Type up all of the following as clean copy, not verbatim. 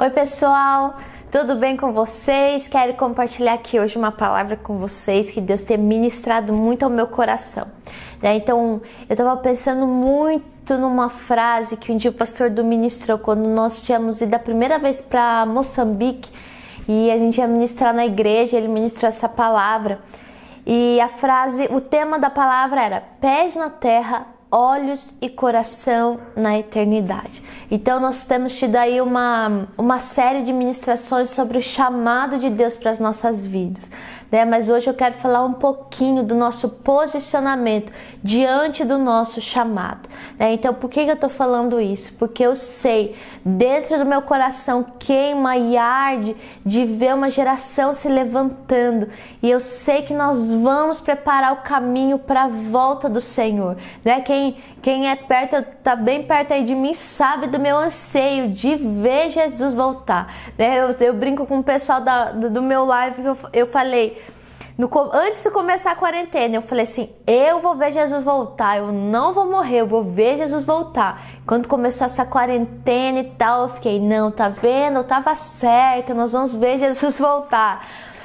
Oi pessoal, tudo bem com vocês? Quero compartilhar aqui hoje uma palavra com vocês que Deus tem ministrado muito ao meu coração. Então, eu estava pensando muito numa frase que um dia o pastor do ministrou quando nós tínhamos ido a primeira vez para Moçambique e a gente ia ministrar na igreja, ele ministrou essa palavra. E a frase, o tema da palavra era pés na terra, olhos e coração na eternidade. Então nós temos tido aí uma série de ministrações sobre o chamado de Deus para as nossas vidas, né? Mas hoje eu quero falar um pouquinho do nosso posicionamento diante do nosso chamado, né? Então por que eu estou falando isso? Porque eu sei, dentro do meu coração queima e arde de ver uma geração se levantando, e eu sei que nós vamos preparar o caminho para a volta do Senhor, né? Quem é perto, tá bem perto aí de mim, sabe do meu anseio de ver Jesus voltar, né? Eu brinco com o pessoal do meu live, eu falei, antes de começar a quarentena, eu falei assim, eu vou ver Jesus voltar, eu não vou morrer, eu vou ver Jesus voltar. Quando começou essa quarentena e tal, eu fiquei, não, tá vendo, eu tava certa, nós vamos ver Jesus voltar.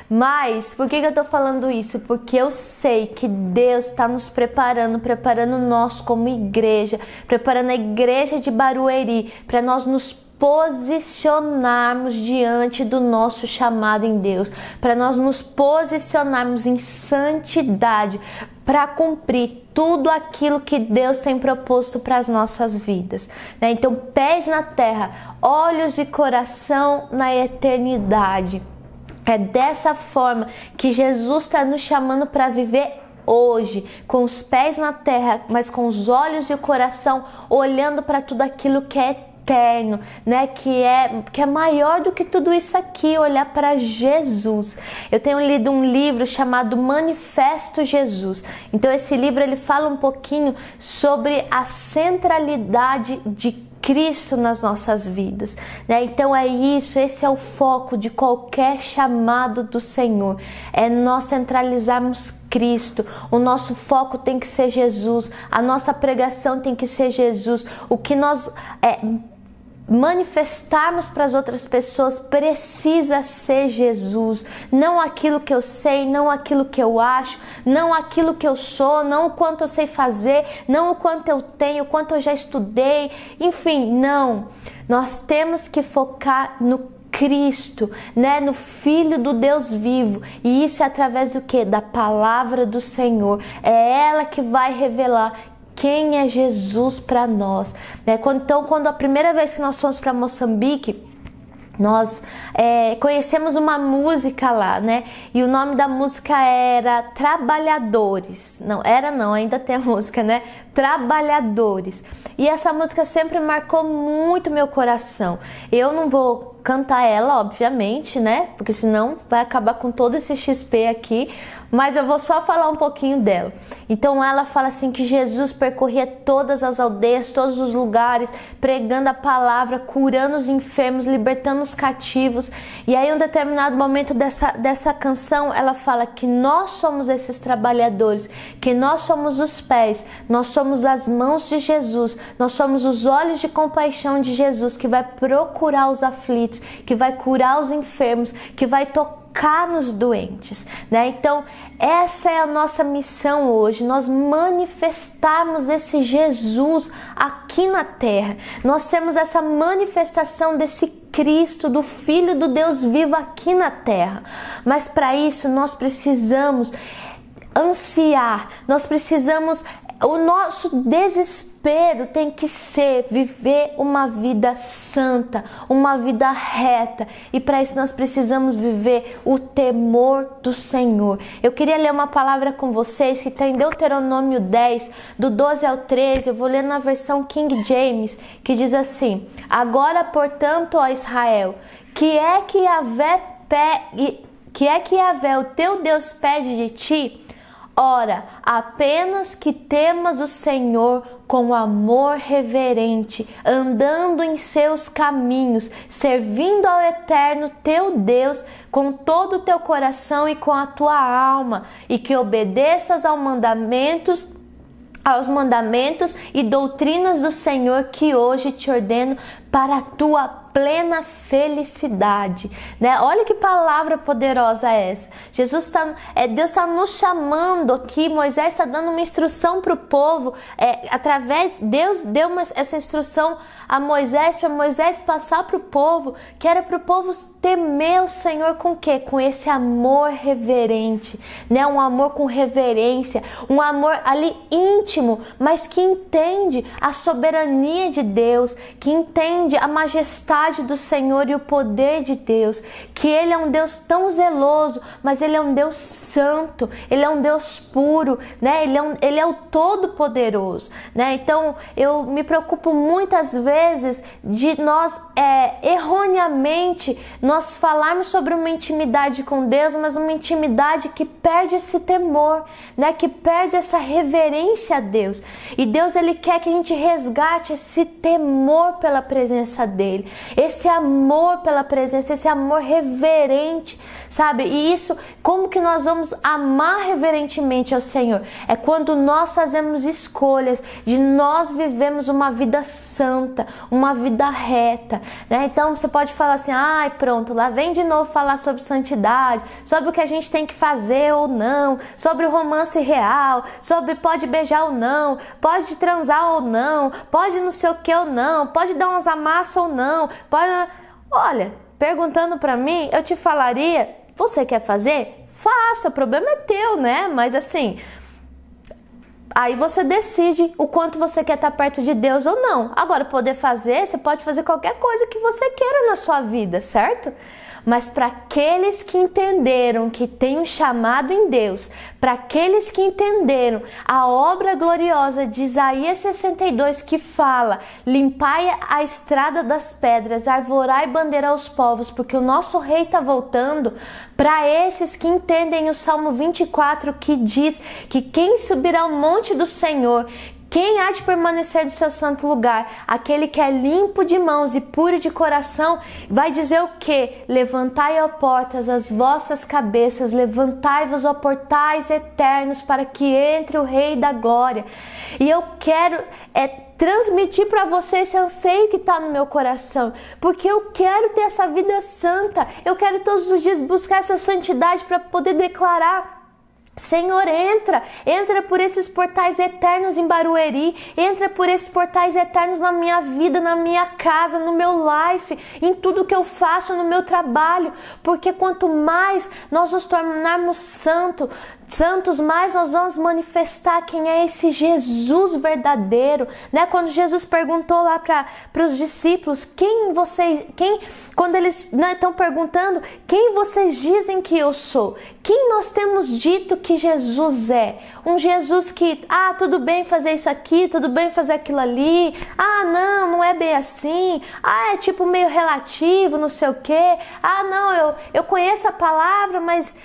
Mas por que eu tô falando isso? Porque eu sei que Deus está nos preparando nós como igreja, preparando a igreja de Barueri para nós nos posicionarmos diante do nosso chamado em Deus, para nós nos posicionarmos em santidade, para cumprir tudo aquilo que Deus tem proposto para as nossas vidas, né? Então, pés na terra, olhos e coração na eternidade. É dessa forma que Jesus está nos chamando para viver hoje, com os pés na terra, mas com os olhos e o coração olhando para tudo aquilo que é eterno, né? Que é maior do que tudo isso aqui, olhar para Jesus. Eu tenho lido um livro chamado Manifesto Jesus. Então esse livro ele fala um pouquinho sobre a centralidade de Cristo nas nossas vidas, né? Então é isso, esse é o foco de qualquer chamado do Senhor, é nós centralizarmos Cristo, o nosso foco tem que ser Jesus, a nossa pregação tem que ser Jesus, o que nós manifestarmos para as outras pessoas precisa ser Jesus, não aquilo que eu sei, não aquilo que eu acho, não aquilo que eu sou, não o quanto eu sei fazer, não o quanto eu tenho, o quanto eu já estudei, enfim, não. Nós temos que focar no Cristo, né? No Filho do Deus vivo, e isso é através do quê? Da palavra do Senhor, é ela que vai revelar quem é Jesus para nós, né? Então, quando a primeira vez que nós fomos para Moçambique, nós conhecemos uma música lá, né? E o nome da música era Trabalhadores. Ainda tem a música, né? Trabalhadores. E essa música sempre marcou muito meu coração. Eu não vou cantar ela, obviamente, né? Porque senão vai acabar com todo esse XP aqui. Mas eu vou só falar um pouquinho dela. Então ela fala assim que Jesus percorria todas as aldeias, todos os lugares, pregando a palavra, curando os enfermos, libertando os cativos. E aí em um determinado momento dessa canção, ela fala que nós somos esses trabalhadores, que nós somos os pés, nós somos as mãos de Jesus, nós somos os olhos de compaixão de Jesus, que vai procurar os aflitos, que vai curar os enfermos, que vai tocar nos doentes, né? Então essa é a nossa missão hoje, nós manifestarmos esse Jesus aqui na terra, nós temos essa manifestação desse Cristo, do Filho do Deus vivo aqui na terra, mas para isso nós precisamos ansiar, nós precisamos, o nosso desespero tem que ser viver uma vida santa, uma vida reta, e para isso nós precisamos viver o temor do Senhor. Eu queria ler uma palavra com vocês que está em Deuteronômio 10, do 12 ao 13, eu vou ler na versão King James, que diz assim: agora, portanto, ó Israel, que é que Yahvé, o teu Deus, pede de ti? Ora, apenas que temas o Senhor com amor reverente, andando em seus caminhos, servindo ao Eterno teu Deus com todo o teu coração e com a tua alma, e que obedeças aos mandamentos e doutrinas do Senhor que hoje te ordeno para a tua plena felicidade, né? Olha que palavra poderosa é essa. Deus está nos chamando aqui. Moisés está dando uma instrução para o povo, Deus deu essa instrução a Moisés, para Moisés passar para o povo, que era para o povo temer o Senhor com o quê? Com esse amor reverente, né? Um amor com reverência, um amor ali íntimo, mas que entende a soberania de Deus, que entende a majestade do Senhor e o poder de Deus, que Ele é um Deus tão zeloso, mas Ele é um Deus santo, Ele é um Deus puro, né? Ele é o Todo-Poderoso, né? Então, eu me preocupo muitas vezes de nós erroneamente nós falarmos sobre uma intimidade com Deus, mas uma intimidade que perde esse temor, né? Que perde essa reverência a Deus. E Deus, Ele quer que a gente resgate esse temor pela presença dEle, esse amor pela presença, esse amor reverente, sabe? E isso, como que nós vamos amar reverentemente ao Senhor? É quando nós fazemos escolhas de nós vivemos uma vida santa, uma vida reta, né? Então você pode falar assim, pronto, lá vem de novo falar sobre santidade, sobre o que a gente tem que fazer ou não, sobre o romance real, sobre pode beijar ou não, pode transar ou não, pode não sei o que ou não, pode dar umas amassos ou não, pode... Olha, perguntando pra mim, eu te falaria, você quer fazer? Faça, o problema é teu, né? Mas assim... Aí você decide o quanto você quer estar perto de Deus ou não. Agora, poder fazer, você pode fazer qualquer coisa que você queira na sua vida, certo? Mas para aqueles que entenderam que tem um chamado em Deus, para aqueles que entenderam a obra gloriosa de Isaías 62 que fala, limpai a estrada das pedras, arvorai bandeira aos povos, porque o nosso rei está voltando, para esses que entendem o Salmo 24 que diz que quem subirá ao monte do Senhor... Quem há de permanecer do seu santo lugar? Aquele que é limpo de mãos e puro de coração vai dizer o quê? Levantai, ó portas, as vossas cabeças, levantai-vos, ó portais eternos, para que entre o Rei da Glória. E eu quero... transmitir para você esse anseio que está no meu coração, porque eu quero ter essa vida santa, eu quero todos os dias buscar essa santidade para poder declarar, Senhor, entra por esses portais eternos em Barueri, entra por esses portais eternos na minha vida, na minha casa, no meu life, em tudo que eu faço, no meu trabalho, porque quanto mais nós nos tornarmos santos, mais nós vamos manifestar quem é esse Jesus verdadeiro, né? Quando Jesus perguntou lá para os discípulos, quando eles estão perguntando, quem vocês dizem que eu sou? Quem nós temos dito que Jesus é? Um Jesus que, tudo bem fazer isso aqui, tudo bem fazer aquilo ali, não é bem assim, é tipo meio relativo, não sei o quê, eu conheço a palavra, mas...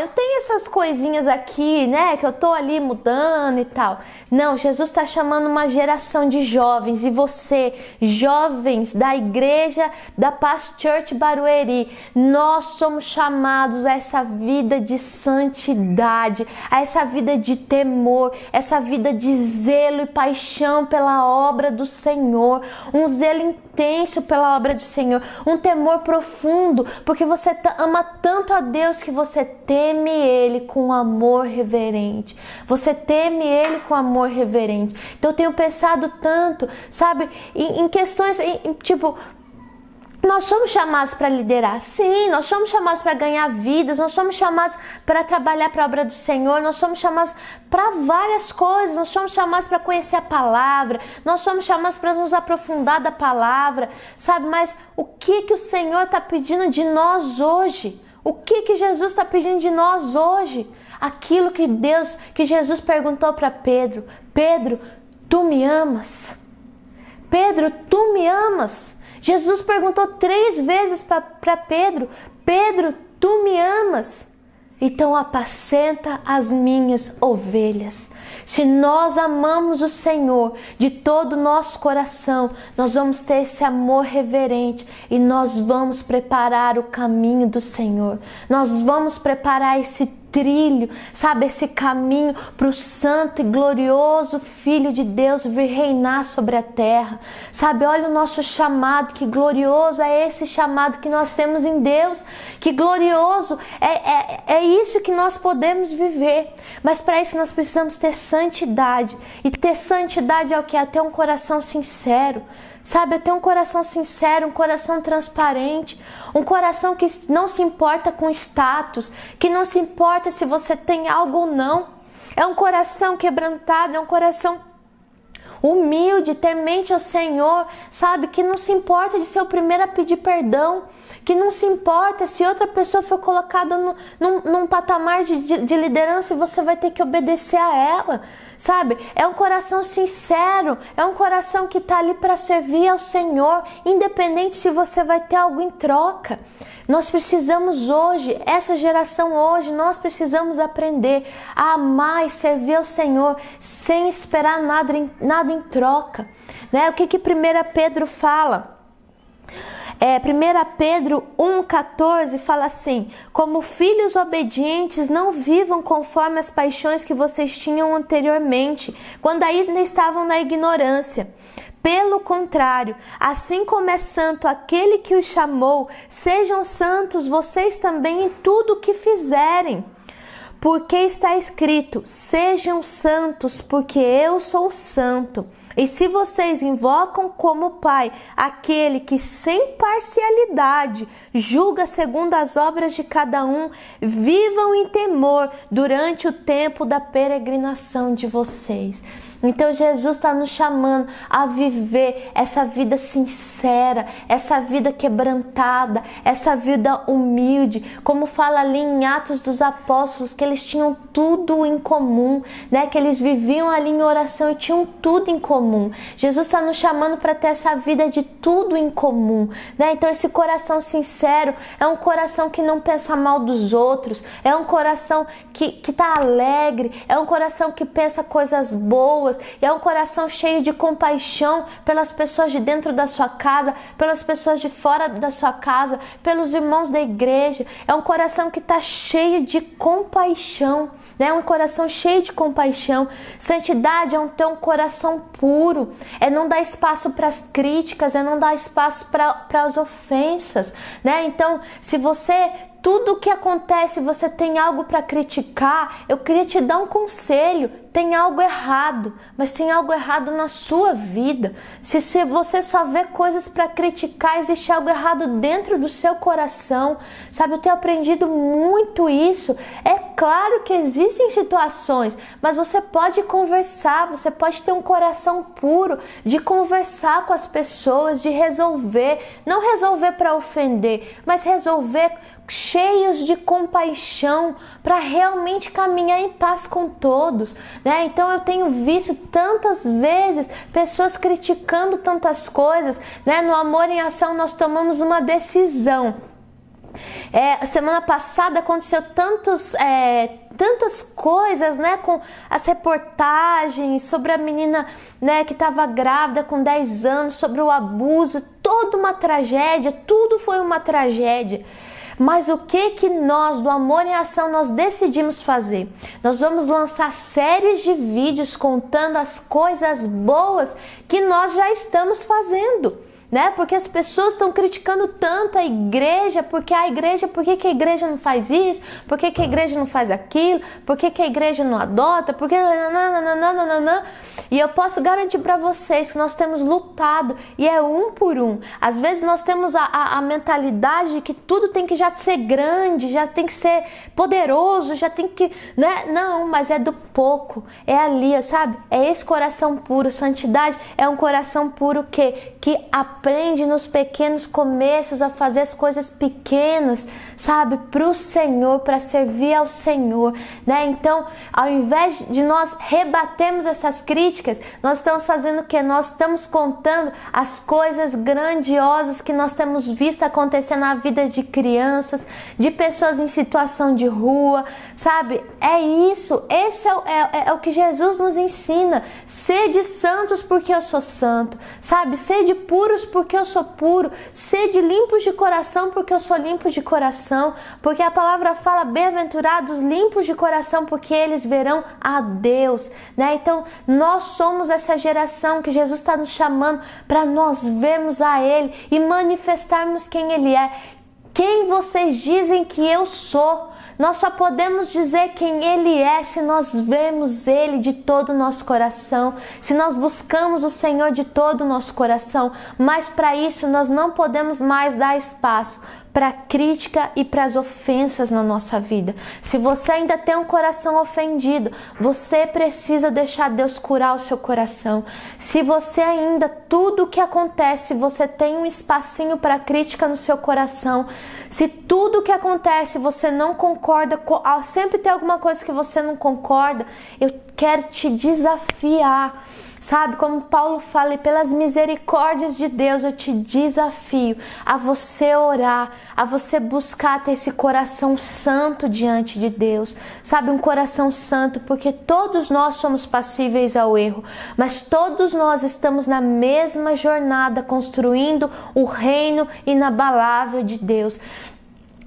eu tenho essas coisinhas aqui, né, que eu tô ali mudando e tal. Não, Jesus está chamando uma geração de jovens, e você, jovens da igreja da Peace Church Barueri, nós somos chamados a essa vida de santidade, a essa vida de temor, essa vida de zelo e paixão pela obra do Senhor, um zelo intenso pela obra do Senhor, um temor profundo, porque você ama tanto a Deus que você teme Ele com amor reverente. Você teme Ele com amor reverente. Então eu tenho pensado tanto, sabe, em questões, tipo... Nós somos chamados para liderar, sim, nós somos chamados para ganhar vidas, nós somos chamados para trabalhar para a obra do Senhor, nós somos chamados para várias coisas, nós somos chamados para conhecer a palavra, nós somos chamados para nos aprofundar da palavra, sabe? Mas o que o Senhor está pedindo de nós hoje? O que Jesus está pedindo de nós hoje? Aquilo que Jesus perguntou para Pedro. Pedro, tu me amas? Pedro, tu me amas? Jesus perguntou 3 vezes para Pedro. Pedro, tu me amas? Então apacenta as minhas ovelhas. Se nós amamos o Senhor de todo o nosso coração, nós vamos ter esse amor reverente e nós vamos preparar o caminho do Senhor. Nós vamos preparar esse trilho, sabe, esse caminho para o santo e glorioso Filho de Deus vir reinar sobre a terra, sabe, olha o nosso chamado, que glorioso é esse chamado que nós temos em Deus, que glorioso, é isso que nós podemos viver, mas para isso nós precisamos ter santidade, e ter santidade é o que? É ter um coração sincero, sabe, é ter um coração sincero, um coração transparente, um coração que não se importa com status, que não se importa se você tem algo ou não, é um coração quebrantado, é um coração humilde, temente ao Senhor, sabe, que não se importa de ser o primeiro a pedir perdão, que não se importa se outra pessoa foi colocada num patamar de liderança e você vai ter que obedecer a ela, sabe, é um coração sincero, é um coração que está ali para servir ao Senhor, independente se você vai ter algo em troca. Nós precisamos hoje, essa geração hoje, nós precisamos aprender a amar e servir ao Senhor sem esperar nada em troca, né? O que 1 Pedro fala? 1 Pedro 1,14 fala assim: como filhos obedientes, não vivam conforme as paixões que vocês tinham anteriormente, quando ainda estavam na ignorância. Pelo contrário, assim como é santo aquele que os chamou, sejam santos vocês também em tudo o que fizerem. Porque está escrito: sejam santos, porque eu sou santo. E se vocês invocam como Pai aquele que sem parcialidade julga segundo as obras de cada um, vivam em temor durante o tempo da peregrinação de vocês. Então Jesus está nos chamando a viver essa vida sincera, essa vida quebrantada, essa vida humilde, como fala ali em Atos dos Apóstolos, que eles tinham tudo em comum, né? Que eles viviam ali em oração e tinham tudo em comum. Jesus está nos chamando para ter essa vida de tudo em comum, né? Então esse coração sincero é um coração que não pensa mal dos outros, é um coração que está alegre, é um coração que pensa coisas boas, é um coração cheio de compaixão pelas pessoas de dentro da sua casa, pelas pessoas de fora da sua casa, pelos irmãos da igreja. É um coração que está cheio de compaixão, né? Um coração cheio de compaixão. Santidade é ter um coração puro, é não dar espaço para as críticas, é não dar espaço para as ofensas, né? Então, se você... tudo o que acontece, você tem algo para criticar, eu queria te dar um conselho: tem algo errado, mas tem algo errado na sua vida. Se você só vê coisas para criticar, existe algo errado dentro do seu coração, sabe? Eu tenho aprendido muito isso. É claro que existem situações, mas você pode conversar, você pode ter um coração puro de conversar com as pessoas, de resolver, não resolver para ofender, mas resolver cheios de compaixão, para realmente caminhar em paz com todos, né? Então eu tenho visto tantas vezes pessoas criticando tantas coisas, né? No Amor em Ação nós tomamos uma decisão. Semana passada aconteceu tantas coisas, né, com as reportagens sobre a menina, né, que estava grávida com 10 anos, sobre o abuso, toda uma tragédia, tudo foi uma tragédia. Mas o que nós do Amor em Ação nós decidimos fazer? Nós vamos lançar séries de vídeos contando as coisas boas que nós já estamos fazendo, né? Porque as pessoas estão criticando tanto a igreja, porque a igreja, por que a igreja não faz isso? Por que a igreja não faz aquilo? Por que a igreja não adota? Porque nananana. E eu posso garantir para vocês que nós temos lutado, e é um por um. Às vezes nós temos a mentalidade de que tudo tem que já ser grande, já tem que ser poderoso, já tem que, né? Não, mas é do pouco, é ali, sabe? É esse coração puro. Santidade é um coração puro que aprende nos pequenos começos a fazer as coisas pequenas, sabe, para o Senhor, para servir ao Senhor, né? Então, ao invés de nós rebatermos essas críticas, nós estamos fazendo o que? Nós estamos contando as coisas grandiosas que nós temos visto acontecer na vida de crianças, de pessoas em situação de rua, sabe? É isso, esse é o que Jesus nos ensina: sede santos porque eu sou santo, sabe? Sede puros porque eu sou puro. Sede limpos de coração, porque eu sou limpo de coração. Porque a palavra fala, bem-aventurados limpos de coração, porque eles verão a Deus. Né? Então, nós somos essa geração que Jesus está nos chamando para nós vermos a Ele e manifestarmos quem Ele é. Quem vocês dizem que eu sou? Nós só podemos dizer quem Ele é se nós vemos Ele de todo o nosso coração, se nós buscamos o Senhor de todo o nosso coração. Mas para isso nós não podemos mais dar espaço para a crítica e para as ofensas na nossa vida. Se você ainda tem um coração ofendido, você precisa deixar Deus curar o seu coração. Se você ainda, tudo o que acontece, você tem um espacinho para crítica no seu coração, se tudo o que acontece você não concorda, sempre tem alguma coisa que você não concorda, eu quero te desafiar. Sabe, como Paulo fala, e pelas misericórdias de Deus eu te desafio a você orar, a você buscar ter esse coração santo diante de Deus. Sabe, um coração santo, porque todos nós somos passíveis ao erro, mas todos nós estamos na mesma jornada construindo o reino inabalável de Deus.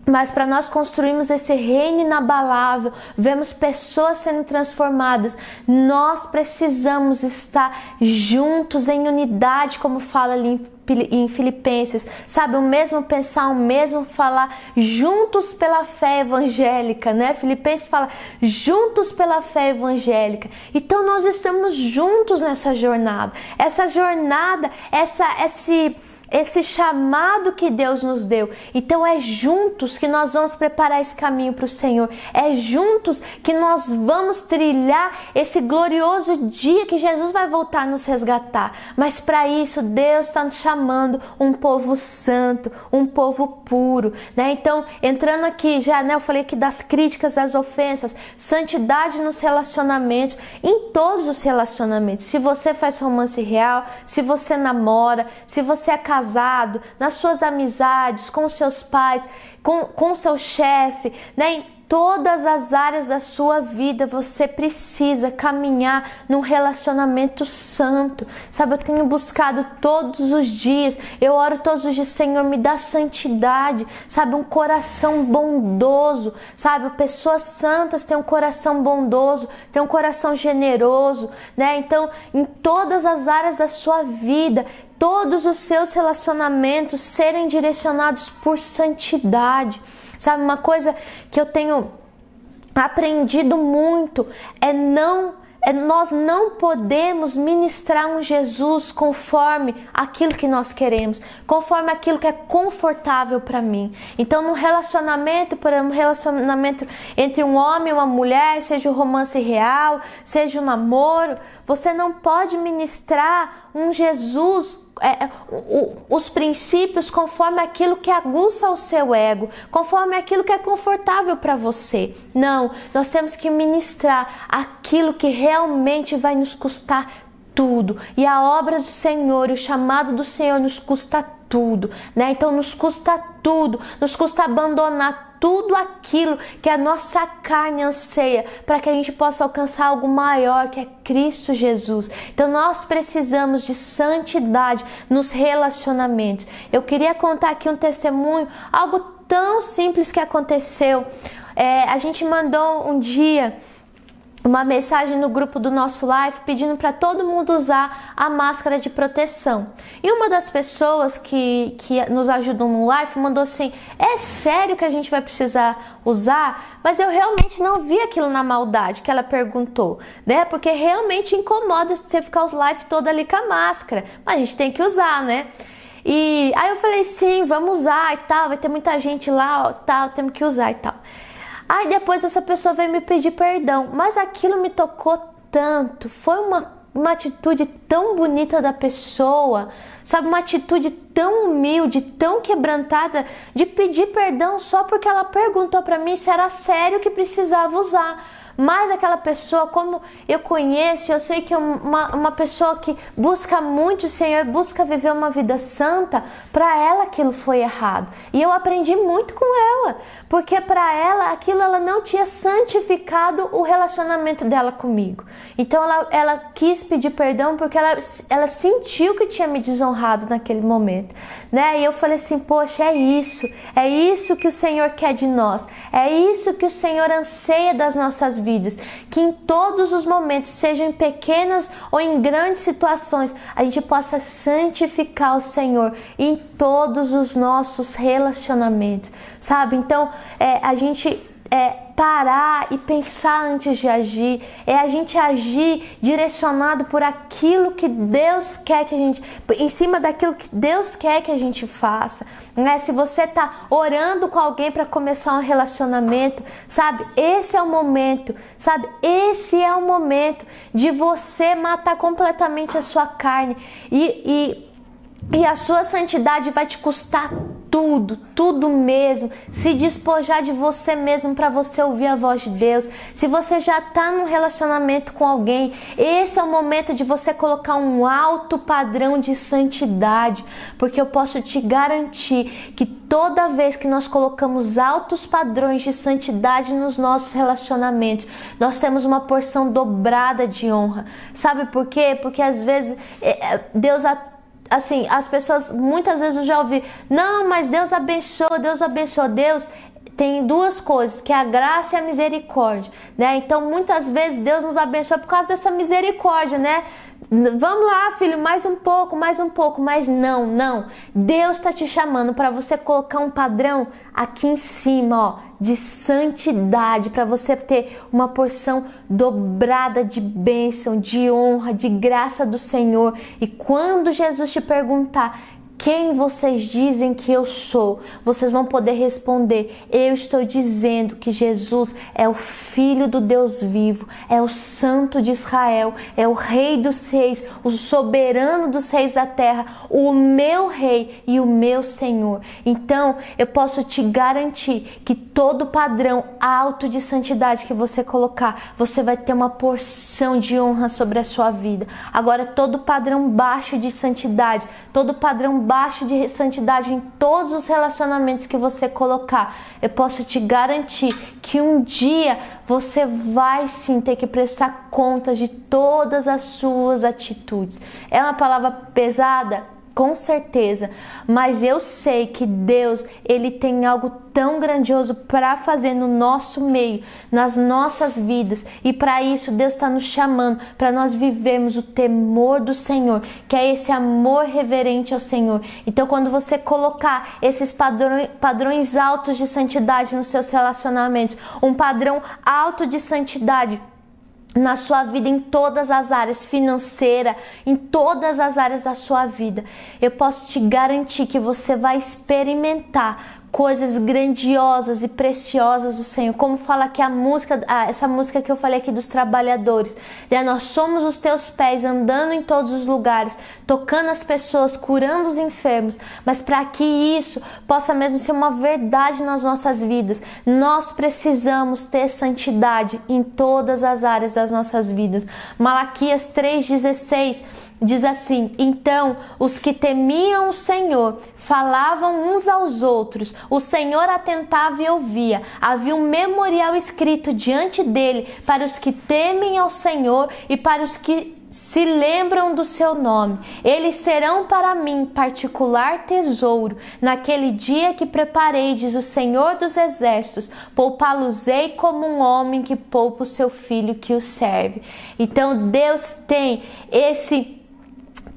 Mas para nós construirmos esse reino inabalável, vemos pessoas sendo transformadas, nós precisamos estar juntos em unidade, como fala ali em Filipenses, sabe, o mesmo pensar, o mesmo falar, juntos pela fé evangélica, né? Filipenses fala, juntos pela fé evangélica. Então nós estamos juntos nessa jornada, esse chamado que Deus nos deu. Então é juntos que nós vamos preparar esse caminho para o Senhor. É juntos que nós vamos trilhar esse glorioso dia que Jesus vai voltar a nos resgatar. Mas para isso Deus está nos chamando um povo santo, um povo puro. Né? Então, entrando aqui, já né, eu falei aqui das críticas, das ofensas, santidade nos relacionamentos, em todos os relacionamentos. Se você faz romance real, se você namora, se você é casado, nas suas amizades, com seus pais, com seu chefe, né? Em todas as áreas da sua vida você precisa caminhar num relacionamento santo. Sabe, eu tenho buscado todos os dias, eu oro todos os dias, Senhor, me dá santidade, sabe, um coração bondoso, sabe, pessoas santas têm um coração bondoso, têm um coração generoso, né? Então, em todas as áreas da sua vida, todos os seus relacionamentos serem direcionados por santidade. Sabe, uma coisa que eu tenho aprendido muito nós não podemos ministrar um Jesus conforme aquilo que nós queremos, conforme aquilo que é confortável para mim. Então, no relacionamento, por exemplo, relacionamento entre um homem e uma mulher, seja o romance real, seja o namoro, você não pode ministrar um Jesus os princípios conforme aquilo que aguça o seu ego, conforme aquilo que é confortável para você. Não, nós temos que ministrar aquilo que realmente vai nos custar tudo. E a obra do Senhor, o chamado do Senhor nos custa tudo, né? Então nos custa tudo, nos custa abandonar tudo aquilo que a nossa carne anseia, para que a gente possa alcançar algo maior, que é Cristo Jesus. Então nós precisamos de santidade nos relacionamentos. Eu queria contar aqui um testemunho, algo tão simples que aconteceu. A gente mandou um dia uma mensagem no grupo do nosso live pedindo para todo mundo usar a máscara de proteção. E uma das pessoas que nos ajudou no live mandou assim, é sério que a gente vai precisar usar? Mas eu realmente não vi aquilo na maldade que ela perguntou, né? Porque realmente incomoda você ficar os live todo ali com a máscara. Mas a gente tem que usar, né? E aí eu falei, sim, vamos usar e tal, vai ter muita gente lá, ó, tal, temos que usar e tal. Aí depois essa pessoa veio me pedir perdão, mas aquilo me tocou tanto, foi uma atitude tão bonita da pessoa, sabe, uma atitude tão humilde, tão quebrantada, de pedir perdão só porque ela perguntou pra mim se era sério que precisava usar. mas aquela pessoa, como eu conheço, eu sei que é uma pessoa que busca muito o Senhor, busca viver uma vida santa, para ela aquilo foi errado. E eu aprendi muito com ela, porque para ela aquilo ela não tinha santificado o relacionamento dela comigo. Então ela quis pedir perdão porque ela sentiu que tinha me desonrado naquele momento, né? E eu falei assim, poxa, é isso que o Senhor quer de nós, é isso que o Senhor anseia das nossas vidas, que em todos os momentos, sejam em pequenas ou em grandes situações, a gente possa santificar o Senhor em todos os nossos relacionamentos, sabe? Então, a gente parar e pensar antes de agir, a gente agir direcionado por aquilo que Deus quer que a gente, em cima daquilo que Deus quer que a gente faça, né? Se você tá orando com alguém para começar um relacionamento, sabe, esse é o momento, sabe, esse é o momento de você matar completamente a sua carne, e a sua santidade vai te custar tudo, tudo mesmo, se despojar de você mesmo para você ouvir a voz de Deus. Se você já está num relacionamento com alguém, esse é o momento de você colocar um alto padrão de santidade, porque eu posso te garantir que toda vez que nós colocamos altos padrões de santidade nos nossos relacionamentos, nós temos uma porção dobrada de honra. Sabe por quê? Porque às vezes Deus atua. Assim, as pessoas, muitas vezes eu já ouvi, não, mas Deus abençoa, Deus abençoa. Deus tem duas coisas, que é a graça e a misericórdia, né? Então, muitas vezes Deus nos abençoa por causa dessa misericórdia, né? Vamos lá, filho, mais um pouco, mas não. Deus está te chamando para você colocar um padrão aqui em cima, ó, de santidade, para você ter uma porção dobrada de bênção, de honra, de graça do Senhor. E quando Jesus te perguntar quem vocês dizem que eu sou, vocês vão poder responder, eu estou dizendo que Jesus é o Filho do Deus vivo, é o Santo de Israel, é o Rei dos Reis, o Soberano dos Reis da Terra, o meu Rei e o meu Senhor. Então, eu posso te garantir que todo padrão alto de santidade que você colocar, você vai ter uma porção de honra sobre a sua vida. Agora, todo padrão baixo de santidade, todo padrão baixo de santidade em todos os relacionamentos que você colocar, eu posso te garantir que um dia você vai sim ter que prestar contas de todas as suas atitudes. É uma palavra pesada? Com certeza, mas eu sei que Deus, ele tem algo tão grandioso para fazer no nosso meio, nas nossas vidas, e para isso Deus está nos chamando, para nós vivermos o temor do Senhor, que é esse amor reverente ao Senhor. Então, quando você colocar esses padrões altos de santidade nos seus relacionamentos, um padrão alto de santidade na sua vida, em todas as áreas, financeira, em todas as áreas da sua vida, eu posso te garantir que você vai experimentar coisas grandiosas e preciosas do Senhor, como fala que a música, essa música que eu falei aqui dos trabalhadores, né? Nós somos os teus pés andando em todos os lugares, tocando as pessoas, curando os enfermos, mas para que isso possa mesmo ser uma verdade nas nossas vidas, nós precisamos ter santidade em todas as áreas das nossas vidas. Malaquias 3,16 diz assim, então os que temiam o Senhor falavam uns aos outros, o Senhor atentava e ouvia, havia um memorial escrito diante dele para os que temem ao Senhor e para os que se lembram do seu nome. Eles serão para mim particular tesouro, naquele dia que preparei, diz o Senhor dos Exércitos, poupá-los-ei como um homem que poupa o seu filho que o serve. Então Deus tem esse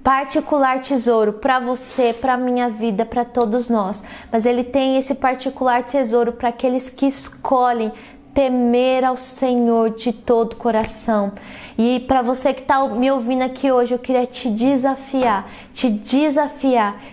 particular tesouro para você, para minha vida, para todos nós, mas ele tem esse particular tesouro para aqueles que escolhem temer ao Senhor de todo o coração. E para você que está me ouvindo aqui hoje, eu queria te desafiar,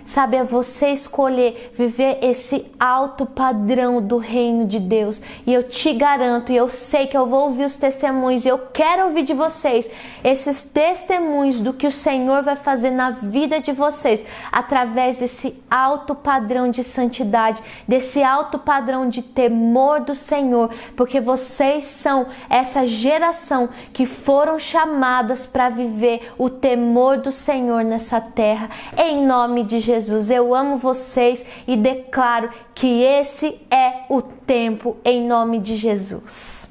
sabe, a você escolher viver esse alto padrão do reino de Deus. E eu te garanto, e eu sei que eu vou ouvir os testemunhos, e eu quero ouvir de vocês esses testemunhos do que o Senhor vai fazer na vida de vocês, através desse alto padrão de santidade, desse alto padrão de temor do Senhor, porque porque vocês são essa geração que foram chamadas para viver o temor do Senhor nessa terra. Em nome de Jesus, eu amo vocês e declaro que esse é o tempo, em nome de Jesus.